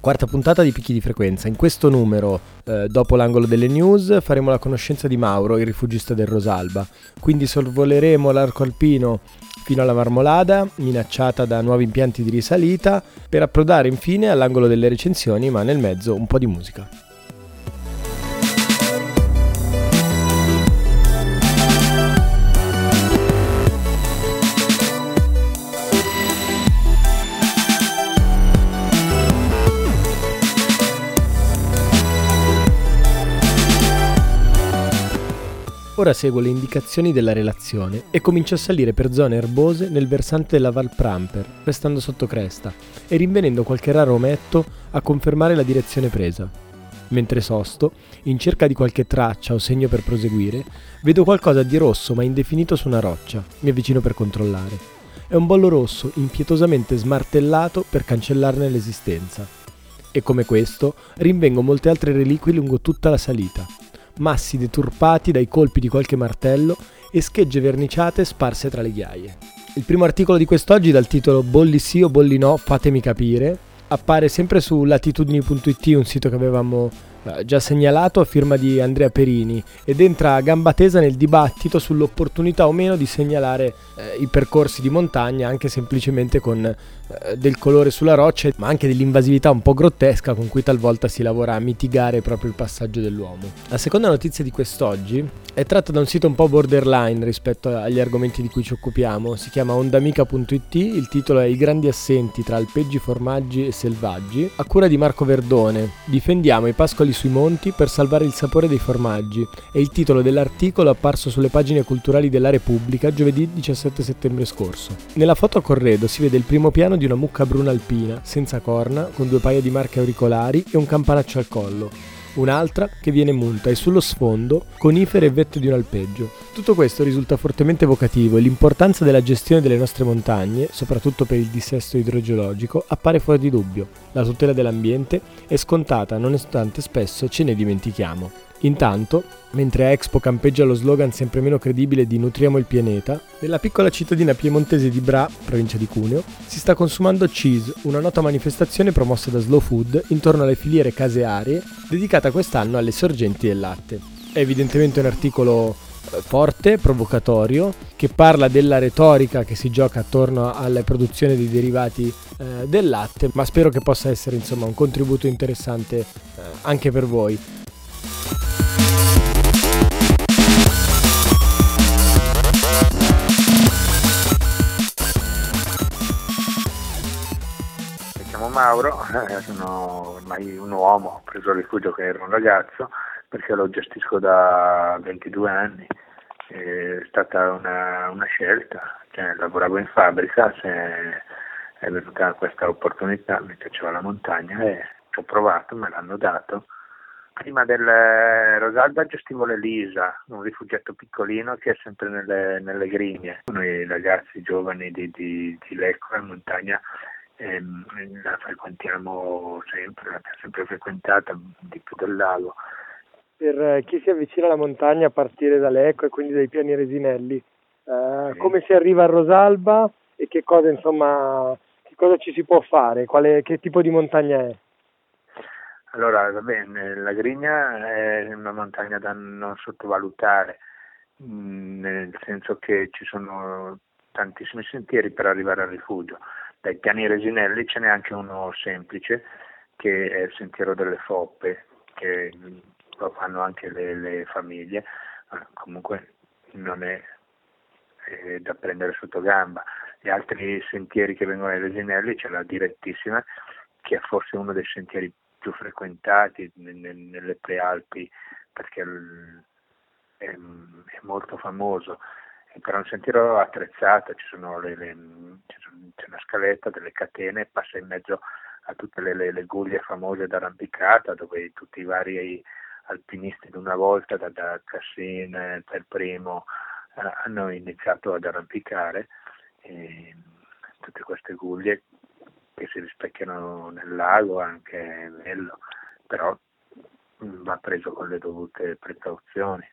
Quarta puntata di Picchi di Frequenza. In questo numero, dopo l'angolo delle news, faremo la conoscenza di Mauro, il rifugista del Rosalba. Quindi sorvoleremo l'arco alpino fino alla Marmolada, minacciata da nuovi impianti di risalita, per approdare infine all'angolo delle recensioni, ma nel mezzo un po' di musica. Ora seguo le indicazioni della relazione e comincio a salire per zone erbose nel versante della Val Pramper, restando sotto cresta e rinvenendo qualche raro ometto a confermare la direzione presa. Mentre sosto, in cerca di qualche traccia o segno per proseguire, vedo qualcosa di rosso ma indefinito su una roccia. Mi avvicino per controllare. È un bollo rosso impietosamente smartellato per cancellarne l'esistenza. E come questo, rinvengo molte altre reliquie lungo tutta la salita. Massi deturpati dai colpi di qualche martello e schegge verniciate sparse tra le ghiaie. Il primo articolo di quest'oggi, dal titolo "Bolli sì o bolli no, fatemi capire", appare sempre su latitudini.it, un sito che avevamo già segnalato, a firma di Andrea Perini, ed entra a gamba tesa nel dibattito sull'opportunità o meno di segnalare i percorsi di montagna anche semplicemente con del colore sulla roccia, ma anche dell'invasività un po' grottesca con cui talvolta si lavora a mitigare proprio il passaggio dell'uomo. La seconda notizia di quest'oggi è tratta da un sito un po' borderline rispetto agli argomenti di cui ci occupiamo. Si chiama Ondamica.it, il titolo è "I grandi assenti tra alpeggi, formaggi e selvaggi", a cura di Marco Verdone. "Difendiamo i pascoli sui monti per salvare il sapore dei formaggi" è il titolo dell'articolo apparso sulle pagine culturali della Repubblica giovedì 17 settembre scorso. Nella foto a corredo si vede il primo piano di una mucca bruna alpina, senza corna, con 2 paia di marche auricolari e un campanaccio al collo. Un'altra che viene munta e sullo sfondo conifere e vette di un alpeggio. Tutto questo risulta fortemente evocativo e l'importanza della gestione delle nostre montagne, soprattutto per il dissesto idrogeologico, appare fuori di dubbio. La tutela dell'ambiente è scontata, nonostante spesso ce ne dimentichiamo. Intanto, mentre a Expo campeggia lo slogan sempre meno credibile di "Nutriamo il pianeta", nella piccola cittadina piemontese di Bra, provincia di Cuneo, si sta consumando Cheese, una nota manifestazione promossa da Slow Food intorno alle filiere casearie, dedicata quest'anno alle sorgenti del latte. È evidentemente un articolo forte, provocatorio, che parla della retorica che si gioca attorno alla produzione dei derivati del latte, ma spero che possa essere, insomma, un contributo interessante anche per voi. Mauro, sono ormai un uomo, ho preso rifugio che ero un ragazzo perché lo gestisco da 22 anni, è stata una scelta, cioè, lavoravo in fabbrica, se è venuta questa opportunità, mi piaceva la montagna e ci ho provato, me l'hanno dato. Prima del Rosalba gestivo l'Elisa, un rifugiato piccolino che è sempre nelle Grigne. Noi ragazzi giovani di Lecco in montagna la frequentiamo sempre, l'abbiamo sempre frequentata di più del lago. Per chi si avvicina alla montagna a partire da Lecco e quindi dai piani Resinelli, sì, come si arriva a Rosalba e che cosa, insomma, che cosa ci si può fare, che tipo di montagna è? Allora, va bene, la Grigna è una montagna da non sottovalutare, nel senso che ci sono tantissimi sentieri per arrivare al rifugio. Dai piani Resinelli ce n'è anche uno semplice, che è il sentiero delle Foppe, che lo fanno anche le famiglie, comunque non è da prendere sotto gamba. Gli altri sentieri che vengono ai Resinelli, c'è la Direttissima, che è forse uno dei sentieri più frequentati nelle prealpi, perché è molto famoso. Però è un sentiero attrezzato, c'è una scaletta, delle catene, passa in mezzo a tutte le guglie famose d'arrampicata, dove tutti i vari alpinisti di una volta, da Cassin, per primo, hanno iniziato ad arrampicare, tutte queste guglie che si rispecchiano nel lago, anche bello, però va preso con le dovute precauzioni.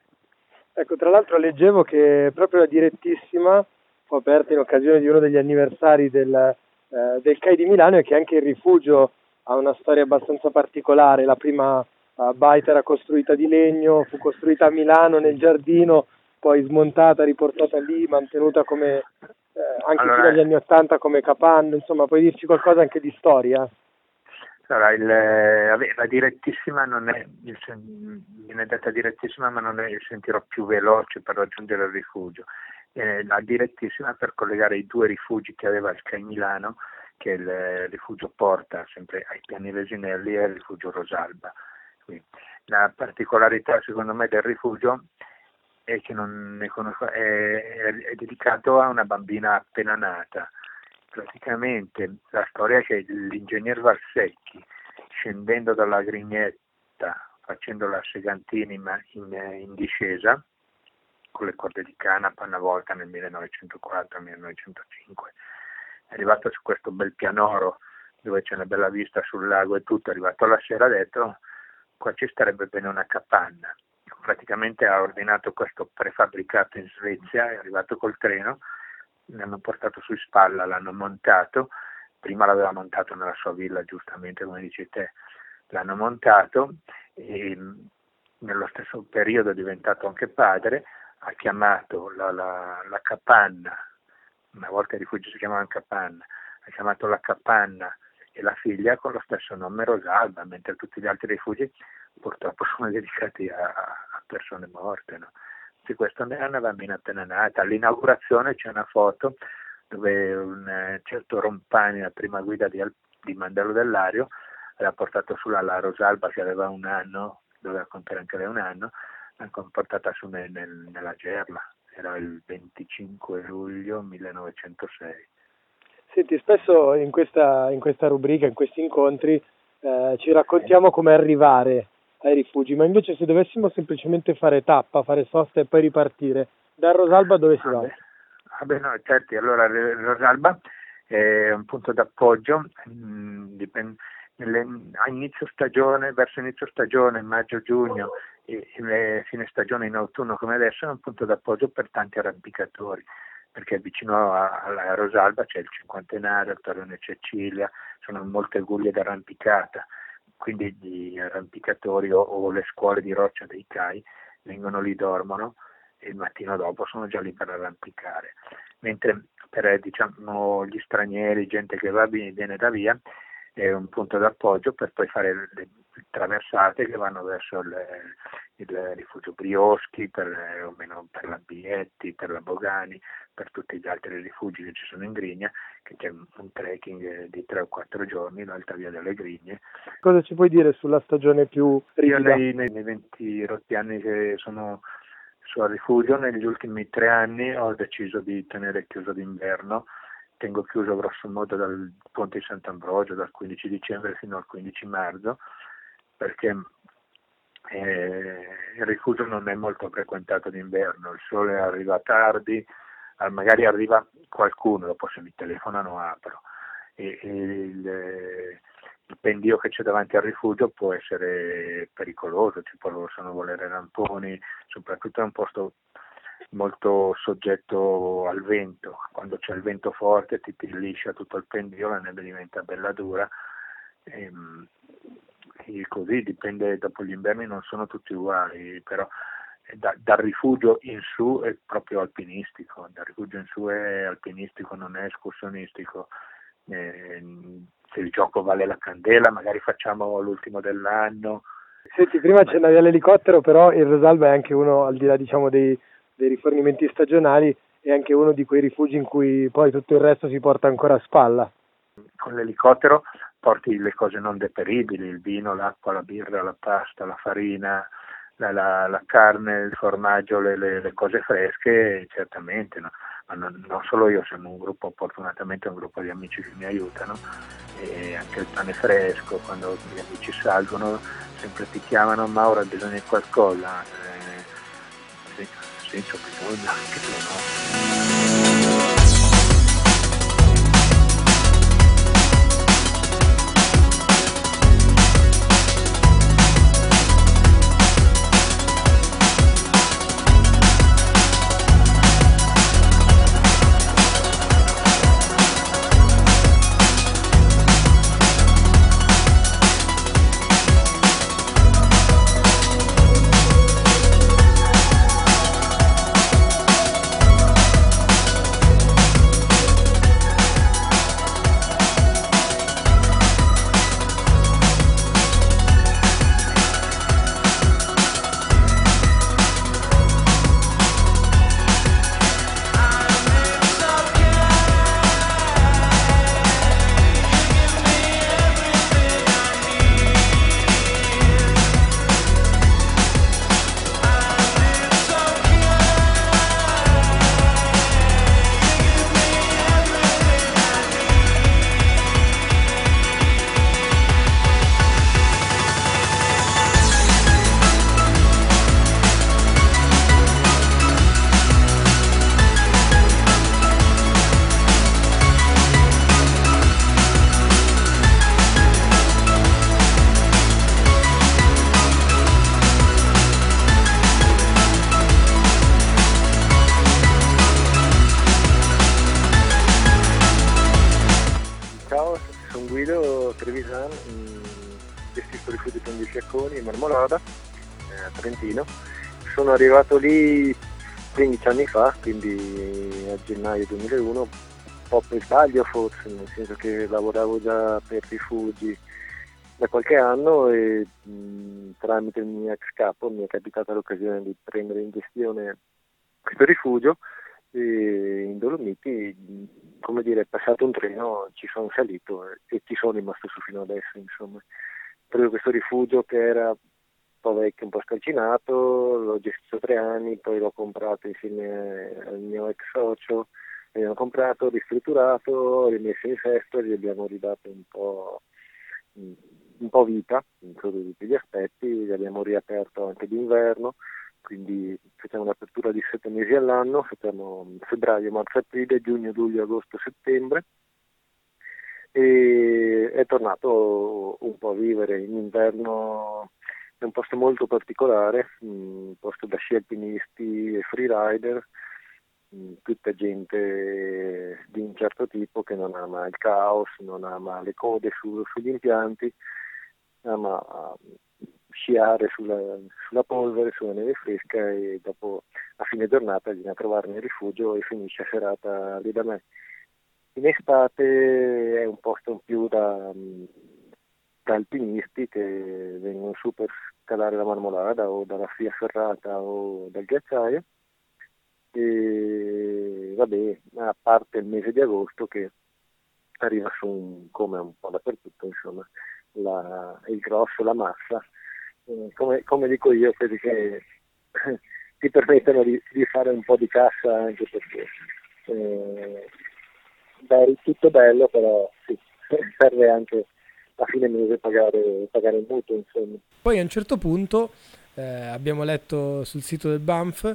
Ecco, tra l'altro leggevo che proprio la Direttissima fu aperta in occasione di uno degli anniversari del CAI di Milano, e che anche il rifugio ha una storia abbastanza particolare. La prima baita era costruita di legno, fu costruita a Milano nel giardino, poi smontata, riportata lì, mantenuta come fino agli anni '80 come capanna. Insomma, puoi dirci qualcosa anche di storia? Allora, la Direttissima viene detta Direttissima, ma non è il sentiero più veloce per raggiungere il rifugio. La Direttissima per collegare i due rifugi che aveva il CAI Milano, che è il rifugio Porta, sempre ai piani Resinelli, e il rifugio Rosalba. Quindi, la particolarità, secondo me, del rifugio è che non ne conosco, è dedicato a una bambina appena nata. Praticamente la storia è che l'ingegner Varsecchi, scendendo dalla Grignetta, facendo la Segantini ma in discesa, con le corde di canapa una volta nel 1904-1905, è arrivato su questo bel pianoro dove c'è una bella vista sul lago e tutto, è arrivato la sera, ha detto: qua ci starebbe bene una capanna. Praticamente ha ordinato questo prefabbricato in Svezia, è arrivato col treno, l'hanno portato su spalla, l'hanno montato, prima l'aveva montato nella sua villa, giustamente come dici te, l'hanno montato, e nello stesso periodo è diventato anche padre, ha chiamato la capanna, una volta il rifugio si chiamava capanna, ha chiamato la capanna e la figlia con lo stesso nome, Rosalba, mentre tutti gli altri rifugi purtroppo sono dedicati a persone morte, no? Questa è una bambina appena nata. All'inaugurazione c'è una foto dove un certo Rompani, la prima guida di Mandello dell'Ario, l'ha portato sulla la Rosalba, che aveva un anno, doveva contare anche lei un anno, l'ha portata su nella Gerla, era il 25 luglio 1906. Senti, spesso in questa rubrica, in questi incontri, ci raccontiamo come arrivare ai rifugi, ma invece se dovessimo semplicemente fare tappa, fare sosta e poi ripartire, da Rosalba dove si va? Vabbè, no, certo, allora Rosalba è un punto d'appoggio, verso inizio stagione, maggio-giugno, e fine stagione in autunno come adesso, è un punto d'appoggio per tanti arrampicatori, perché vicino alla Rosalba c'è il Cinquantenario, il Torrione Cecilia, sono molte guglie d'arrampicata, quindi gli arrampicatori o le scuole di roccia dei CAI vengono lì, dormono e il mattino dopo sono già lì per arrampicare, mentre per, diciamo, gli stranieri, gente che viene da via, è un punto d'appoggio per poi fare le traversate che vanno verso il rifugio Brioschi, o meno per la Bietti, per la Bogani, per tutti gli altri rifugi che ci sono in Grigna, che c'è un trekking di 3 o 4 giorni, l'alta via delle Grigne. Cosa ci puoi dire sulla stagione più rigida? Io nei 20 rotti anni che sono al rifugio, negli ultimi 3 anni ho deciso di tenere chiuso d'inverno. Tengo chiuso grosso modo dal ponte di Sant'Ambrogio, dal 15 dicembre fino al 15 marzo, perché il rifugio non è molto frequentato d'inverno, il sole arriva tardi, magari arriva qualcuno, dopo se mi telefonano apro, e il pendio che c'è davanti al rifugio può essere pericoloso, ci possono volere ramponi, soprattutto è un posto molto soggetto al vento, quando c'è il vento forte ti pilliscia tutto il pendio, la neve diventa bella dura, e così dipende. Dopo gli inverni non sono tutti uguali, però dal rifugio in su è proprio alpinistico, non è escursionistico, se il gioco vale la candela magari facciamo l'ultimo dell'anno. Senti, prima accennavi all'elicottero, però il Rosalba è anche uno, al di là diciamo dei rifornimenti stagionali, è anche uno di quei rifugi in cui poi tutto il resto si porta ancora a spalla. Con l'elicottero porti le cose non deperibili, il vino, l'acqua, la birra, la pasta, la farina, la carne, il formaggio, le cose fresche, certamente, no? ma non solo io, siamo un gruppo, fortunatamente un gruppo di amici che mi aiutano, e anche il pane fresco, quando gli amici salgono sempre ti chiamano: Mauro, hai bisogno di qualcosa? Sì, c'ho bisogno, anche tu, no? Marmolada, Trentino. Sono arrivato lì 15 anni fa, quindi a gennaio 2001, un po' per sbaglio forse, nel senso che lavoravo già per rifugi da qualche anno e tramite il mio ex capo mi è capitata l'occasione di prendere in gestione questo rifugio e in Dolomiti, come dire, è passato un treno, ci sono salito e ci sono rimasto su fino adesso, insomma. Questo rifugio che era un po' vecchio, un po' scalcinato, l'ho gestito 3 anni, poi l'ho comprato insieme al mio ex socio, l'abbiamo comprato, ristrutturato, rimesso in sesto e gli abbiamo ridato un po' vita in tutti gli aspetti, li abbiamo riaperto anche d'inverno, quindi facciamo un'apertura di 7 mesi all'anno, facciamo febbraio, marzo, aprile, giugno, luglio, agosto, settembre. E è tornato un po' a vivere in inverno, è un posto molto particolare, un posto da sci alpinisti e freerider, tutta gente di un certo tipo che non ama il caos, non ama le code sugli impianti, ama sciare sulla polvere, sulla neve fresca, e dopo a fine giornata viene a trovare nel rifugio e finisce a serata lì da me. In estate è un posto in più da alpinisti che vengono su per scalare la Marmolada o dalla Via Ferrata o dal ghiacciaio, e vabbè, a parte il mese di agosto che arriva su, come un po' dappertutto insomma, il grosso, la massa, come dico io, quelli che ti permettono di fare un po' di cassa, anche perché tutto bello, però sì, serve anche a fine mese pagare il mutuo, insomma. Poi a un certo punto abbiamo letto sul sito del Banff,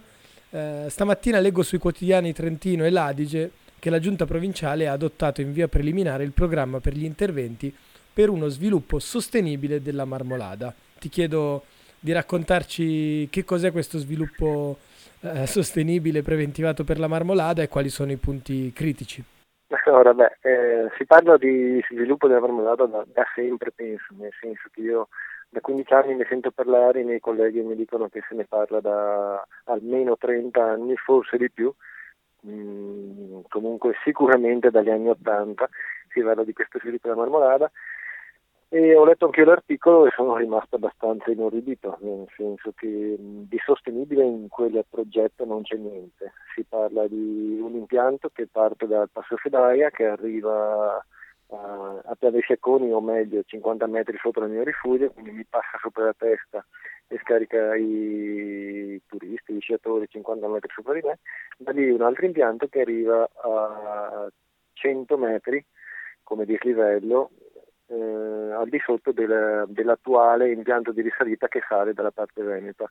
stamattina leggo sui quotidiani Trentino e l'Adige che la giunta provinciale ha adottato in via preliminare il programma per gli interventi per uno sviluppo sostenibile della Marmolada. Ti chiedo di raccontarci che cos'è questo sviluppo sostenibile preventivato per la Marmolada e quali sono i punti critici. Allora, si parla di sviluppo della Marmolada da sempre, penso, nel senso che io da 15 anni ne sento parlare, i miei colleghi mi dicono che se ne parla da almeno 30 anni, forse di più, comunque sicuramente dagli anni 80 si parla di questo sviluppo della Marmolada, e ho letto anche io l'articolo e sono rimasto abbastanza inorridito, nel senso che di sostenibile in quel progetto non c'è niente. Si parla di un impianto che parte dal Passo Fedaia, che arriva a Piave Sciaconi, o meglio 50 metri sopra il mio rifugio, quindi mi passa sopra la testa e scarica i turisti, i sciatori 50 metri sopra di me, da lì un altro impianto che arriva a 100 metri come dislivello al di sotto dell'attuale impianto di risalita che sale dalla parte veneta.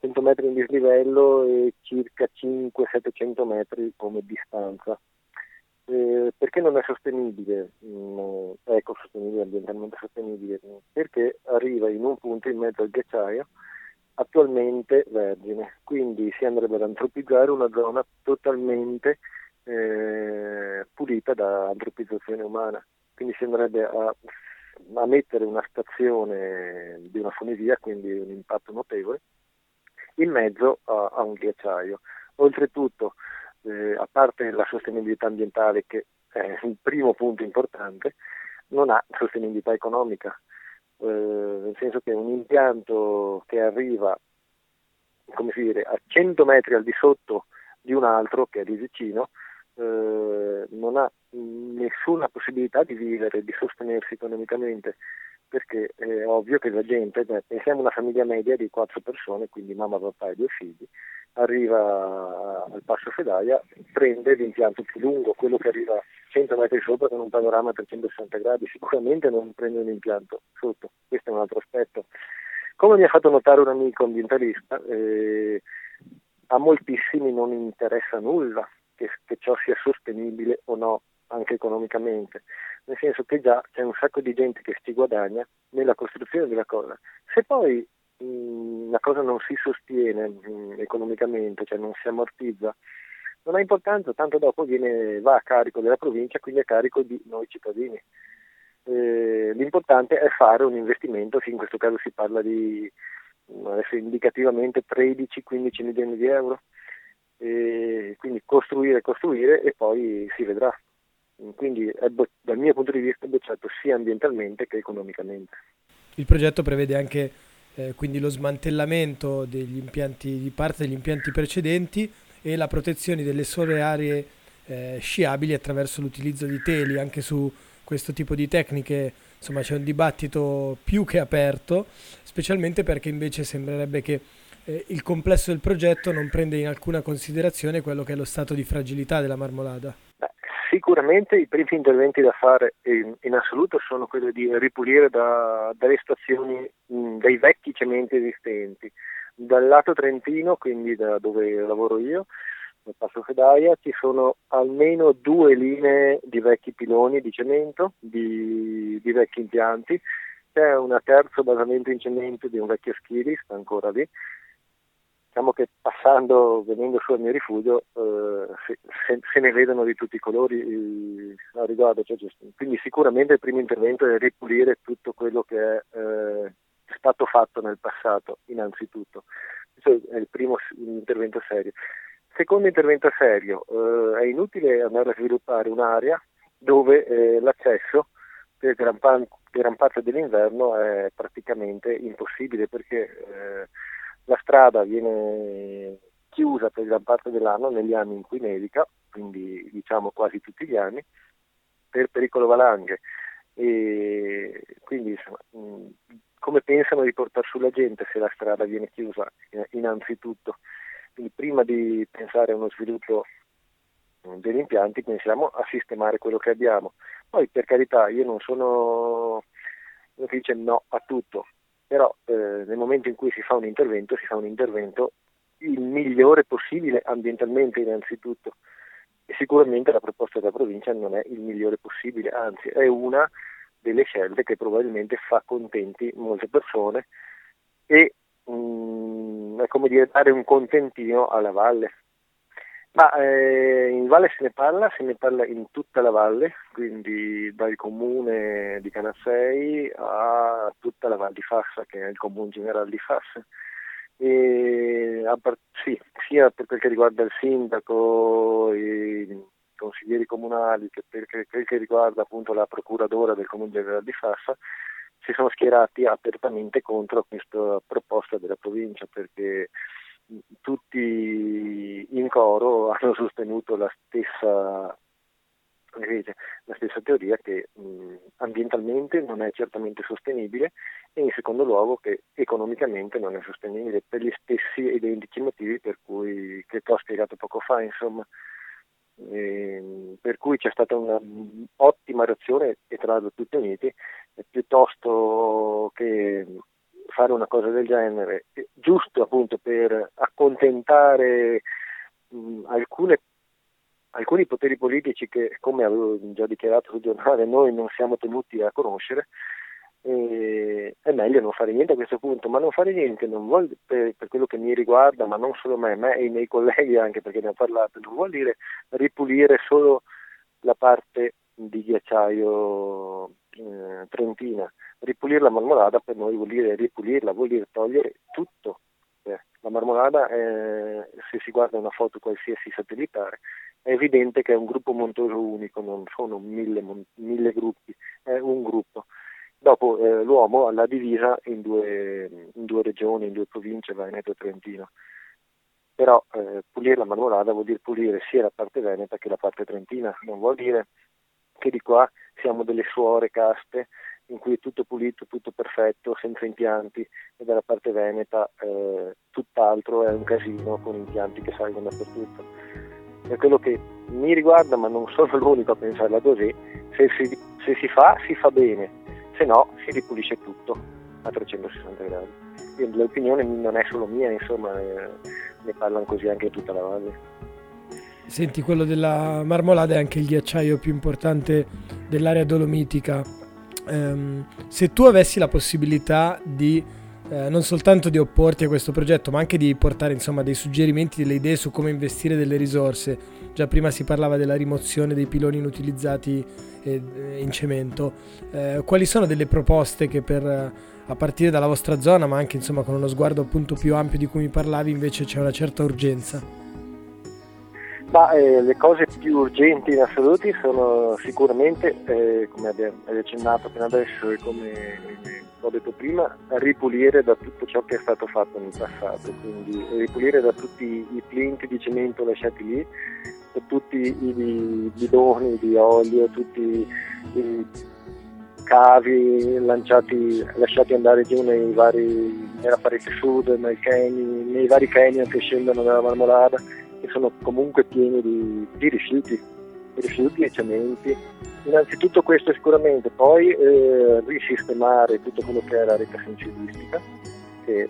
100 metri in dislivello e circa 500-700 metri come distanza. Perché non è sostenibile, ecosostenibile, ambientalmente sostenibile? Perché arriva in un punto in mezzo al ghiacciaio attualmente vergine, quindi si andrebbe ad antropizzare una zona totalmente pulita da antropizzazione umana, quindi si andrebbe a mettere una stazione di una funivia, quindi un impatto notevole, in mezzo a un ghiacciaio. Oltretutto, a parte la sostenibilità ambientale che è il primo punto importante, non ha sostenibilità economica, nel senso che un impianto che arriva, come si dice, a 100 metri al di sotto di un altro che è lì vicino, non ha nessuna possibilità di vivere, di sostenersi economicamente, perché è ovvio che la gente, pensiamo una famiglia media di 4 persone, quindi mamma, papà e 2 figli, arriva al Passo Fedaia, prende l'impianto più lungo, quello che arriva 100 metri sopra con un panorama a 360 gradi, sicuramente non prende un impianto sotto, questo è un altro aspetto. Come mi ha fatto notare un amico ambientalista, a moltissimi non interessa nulla che ciò sia sostenibile o no, anche economicamente, nel senso che già c'è un sacco di gente che si guadagna nella costruzione della cosa. Se poi la cosa non si sostiene economicamente, cioè non si ammortizza, non ha importanza, tanto dopo va a carico della provincia, quindi a carico di noi cittadini. L'importante è fare un investimento, in questo caso si parla di adesso indicativamente 13-15 milioni di euro, quindi costruire e poi si vedrà. Quindi dal mio punto di vista è bocciato sia ambientalmente che economicamente. Il progetto prevede anche quindi lo smantellamento degli impianti, di parte degli impianti precedenti, e la protezione delle sole aree sciabili attraverso l'utilizzo di teli. Anche su questo tipo di tecniche, insomma, c'è un dibattito più che aperto, specialmente perché invece sembrerebbe che il complesso del progetto non prende in alcuna considerazione quello che è lo stato di fragilità della Marmolada. Sicuramente i primi interventi da fare in assoluto sono quelli di ripulire dalle stazioni, dai vecchi cementi esistenti. Dal lato trentino, quindi da dove lavoro io, nel Passo Fedaia, ci sono almeno 2 linee di vecchi piloni di cemento, di vecchi impianti. C'è un terzo basamento in cemento di un vecchio schiri, sta ancora lì. Diciamo che venendo su al mio rifugio, se ne vedono di tutti i colori a riguardo. Cioè, quindi sicuramente il primo intervento è ripulire tutto quello che è stato fatto nel passato, innanzitutto. Cioè, è il primo intervento serio. Secondo intervento serio, è inutile andare a sviluppare un'area dove l'accesso per gran parte dell'inverno è praticamente impossibile, perché la strada viene chiusa per gran parte dell'anno, negli anni in cui nevica, quindi diciamo quasi tutti gli anni, per pericolo valanghe. E quindi insomma, come pensano di portare sulla gente se la strada viene chiusa innanzitutto? Quindi prima di pensare a uno sviluppo degli impianti pensiamo a sistemare quello che abbiamo. Poi, per carità, io non sono uno che dice no a tutto, però nel momento in cui si fa un intervento il migliore possibile ambientalmente innanzitutto, e sicuramente la proposta della provincia non è il migliore possibile, anzi è una delle scelte che probabilmente fa contenti molte persone e è come dire dare un contentino alla valle, ma in valle se ne parla in tutta la valle, quindi dal comune di Canassei a tutta la Val di Fassa, che è il comune generale di Fassa, e sia per quel che riguarda il sindaco, i consiglieri comunali, che per quel che riguarda appunto la procuradora del comune generale di Fassa, si sono schierati apertamente contro questa proposta della provincia, perché tutti in coro hanno sostenuto la stessa prevede la stessa teoria che ambientalmente non è certamente sostenibile e in secondo luogo che economicamente non è sostenibile per gli stessi identici motivi per cui che ti ho spiegato poco fa, insomma. Per cui c'è stata un'ottima reazione e tra l'altro tutti uniti, piuttosto che fare una cosa del genere, giusto appunto per accontentare alcuni poteri politici che, come avevo già dichiarato sul giornale, noi non siamo tenuti a conoscere, è meglio non fare niente a questo punto, ma non fare niente non vuol, per quello che mi riguarda, ma non solo me e i miei colleghi anche, perché ne ho parlato, non vuol dire ripulire solo la parte di ghiacciaio trentina. Ripulire la Marmolada per noi vuol dire ripulirla, vuol dire togliere tutto. La Marmolada, se si guarda una foto qualsiasi satellitare, è evidente che è un gruppo montuoso unico, non sono mille gruppi, è un gruppo. Dopo l'uomo l'ha divisa in due regioni, in due province, Veneto e Trentino. Però pulire la Marmolada vuol dire pulire sia la parte veneta che la parte trentina, non vuol dire che di qua siamo delle suore caste in cui è tutto pulito, tutto perfetto, senza impianti, e dalla parte veneta tutt'altro, è un casino con impianti che salgono dappertutto. È quello che mi riguarda, ma non sono l'unico a pensarla così, se si fa, si fa bene, se no si ripulisce tutto a 360 gradi. E l'opinione non è solo mia, insomma, ne parlano così anche tutta la valle. Senti, quello della Marmolada è anche il ghiacciaio più importante dell'area dolomitica. Se tu avessi la possibilità di non soltanto di opporti a questo progetto, ma anche di portare, insomma, dei suggerimenti, delle idee su come investire delle risorse, già prima si parlava della rimozione dei piloni inutilizzati in cemento, quali sono delle proposte che a partire dalla vostra zona, ma anche, insomma, con uno sguardo appunto più ampio di cui mi parlavi, invece c'è una certa urgenza? Ma le cose più urgenti in assoluto sono sicuramente, come abbiamo accennato appena adesso e come ho detto prima, ripulire da tutto ciò che è stato fatto nel passato, quindi ripulire da tutti i plinti di cemento lasciati lì, da tutti i bidoni di olio, tutti i cavi lasciati andare giù nella parete sud, nei vari canyon che scendono dalla Marmolada, che sono comunque pieni di rifiuti e cementi. Innanzitutto questo sicuramente, poi risistemare tutto quello che è la rete sensibilistica, che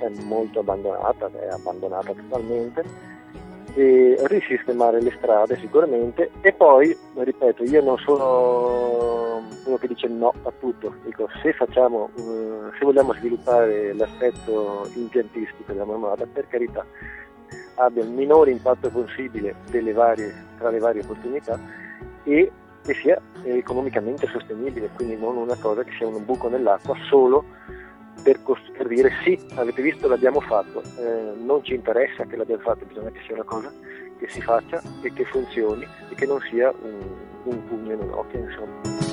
è molto abbandonata, è abbandonata totalmente, e risistemare le strade sicuramente. E poi, ripeto, io non sono uno che dice no a tutto, dico, se vogliamo sviluppare l'aspetto impiantistico della Marmolada, per carità, abbia il minore impatto possibile tra le varie opportunità, e che sia economicamente sostenibile, quindi non una cosa che sia un buco nell'acqua solo per dire sì, avete visto, l'abbiamo fatto, non ci interessa che l'abbiamo fatto, bisogna che sia una cosa che si faccia e che funzioni e che non sia un pugno in un'occhia, insomma.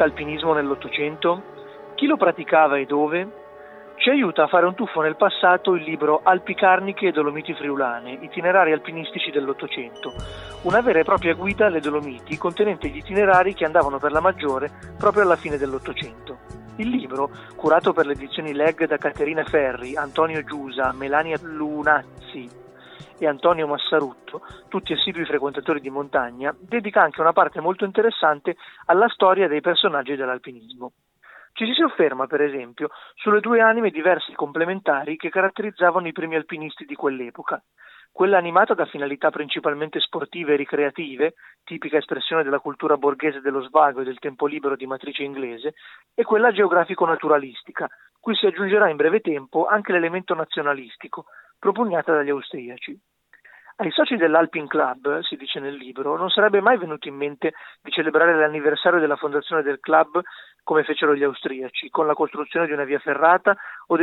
pratica alpinismo nell'Ottocento? Chi lo praticava e dove? Ci aiuta a fare un tuffo nel passato il libro Alpicarniche e Dolomiti Friulane, itinerari alpinistici dell'Ottocento, una vera e propria guida alle Dolomiti contenente gli itinerari che andavano per la maggiore proprio alla fine dell'Ottocento. Il libro, curato per le edizioni Leg da Caterina Ferri, Antonio Giusa, Melania Lunazzi e Antonio Massarutto, tutti assidui frequentatori di montagna, dedica anche una parte molto interessante alla storia dei personaggi dell'alpinismo. Ci si sofferma, per esempio, sulle due anime diverse e complementari che caratterizzavano i primi alpinisti di quell'epoca. Quella animata da finalità principalmente sportive e ricreative, tipica espressione della cultura borghese dello svago e del tempo libero di matrice inglese, e quella geografico-naturalistica, cui si aggiungerà in breve tempo anche l'elemento nazionalistico, propugnata dagli austriaci. Ai soci dell'Alpin Club, si dice nel libro, non sarebbe mai venuto in mente di celebrare l'anniversario della fondazione del club come fecero gli austriaci, con la costruzione di una via ferrata o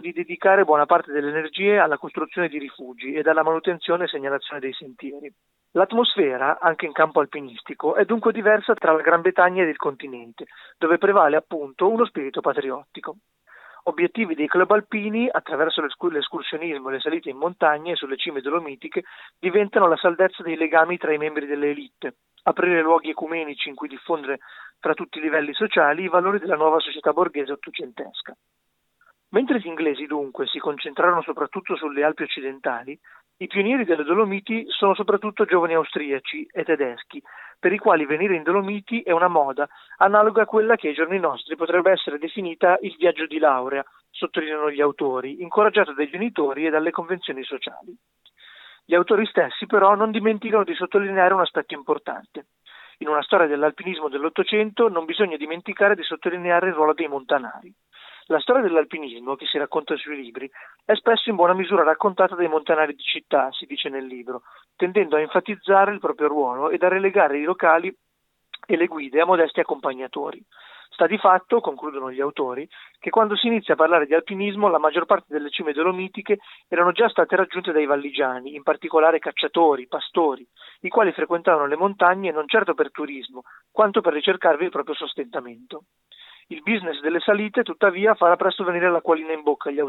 di dedicare buona parte delle energie alla costruzione di rifugi e alla manutenzione e segnalazione dei sentieri. L'atmosfera, anche in campo alpinistico, è dunque diversa tra la Gran Bretagna ed il continente, dove prevale appunto uno spirito patriottico. Obiettivi dei club alpini, attraverso l'escursionismo e le salite in montagna e sulle cime dolomitiche, diventano la saldezza dei legami tra i membri delle elite, aprire luoghi ecumenici in cui diffondere tra tutti i livelli sociali i valori della nuova società borghese ottocentesca. Mentre gli inglesi, dunque, si concentrarono soprattutto sulle Alpi occidentali, i pionieri delle Dolomiti sono soprattutto giovani austriaci e tedeschi, per i quali venire in Dolomiti è una moda, analoga a quella che ai giorni nostri potrebbe essere definita il viaggio di laurea, sottolineano gli autori, incoraggiato dai genitori e dalle convenzioni sociali. Gli autori stessi, però, non dimenticano di sottolineare un aspetto importante. In una storia dell'alpinismo dell'Ottocento non bisogna dimenticare di sottolineare il ruolo dei montanari. La storia dell'alpinismo, che si racconta sui libri, è spesso in buona misura raccontata dai montanari di città, si dice nel libro, tendendo a enfatizzare il proprio ruolo ed a relegare i locali e le guide a modesti accompagnatori. Sta di fatto, concludono gli autori, che quando si inizia a parlare di alpinismo la maggior parte delle cime dolomitiche erano già state raggiunte dai valligiani, in particolare cacciatori, pastori, i quali frequentavano le montagne non certo per turismo, quanto per ricercarvi il proprio sostentamento. Il business delle salite, tuttavia, farà presto venire l'acquolina in bocca agli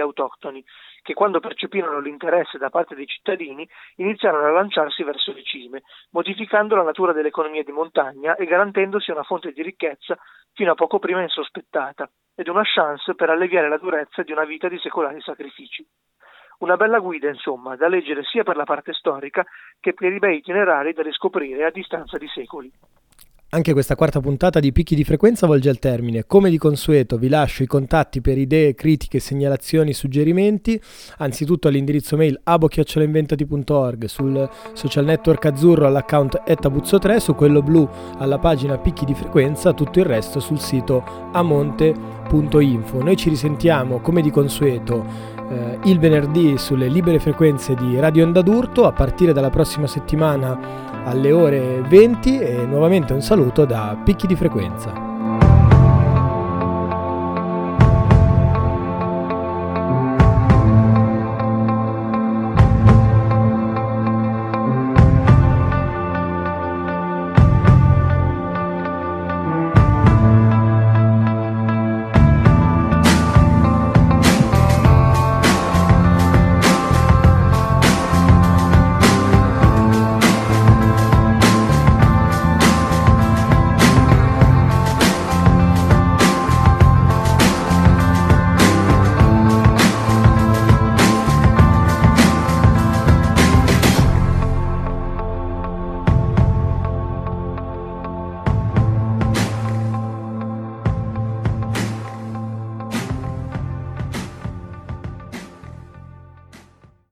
autoctoni, che quando percepirono l'interesse da parte dei cittadini iniziarono a lanciarsi verso le cime, modificando la natura dell'economia di montagna e garantendosi una fonte di ricchezza fino a poco prima insospettata, ed una chance per alleviare la durezza di una vita di secolari sacrifici. Una bella guida, insomma, da leggere sia per la parte storica che per i bei itinerari da riscoprire a distanza di secoli. Anche questa quarta puntata di Picchi di Frequenza volge al termine. Come di consueto vi lascio i contatti per idee, critiche, segnalazioni, suggerimenti, anzitutto all'indirizzo mail abo@inventati.org, sul social network azzurro all'account @abuzzo3, su quello blu alla pagina Picchi di Frequenza, tutto il resto sul sito amonte.info. Noi ci risentiamo come di consueto il venerdì sulle libere frequenze di Radio Onda d'Urto a partire dalla prossima settimana alle ore 20 e nuovamente un saluto da Picchi di Frequenza.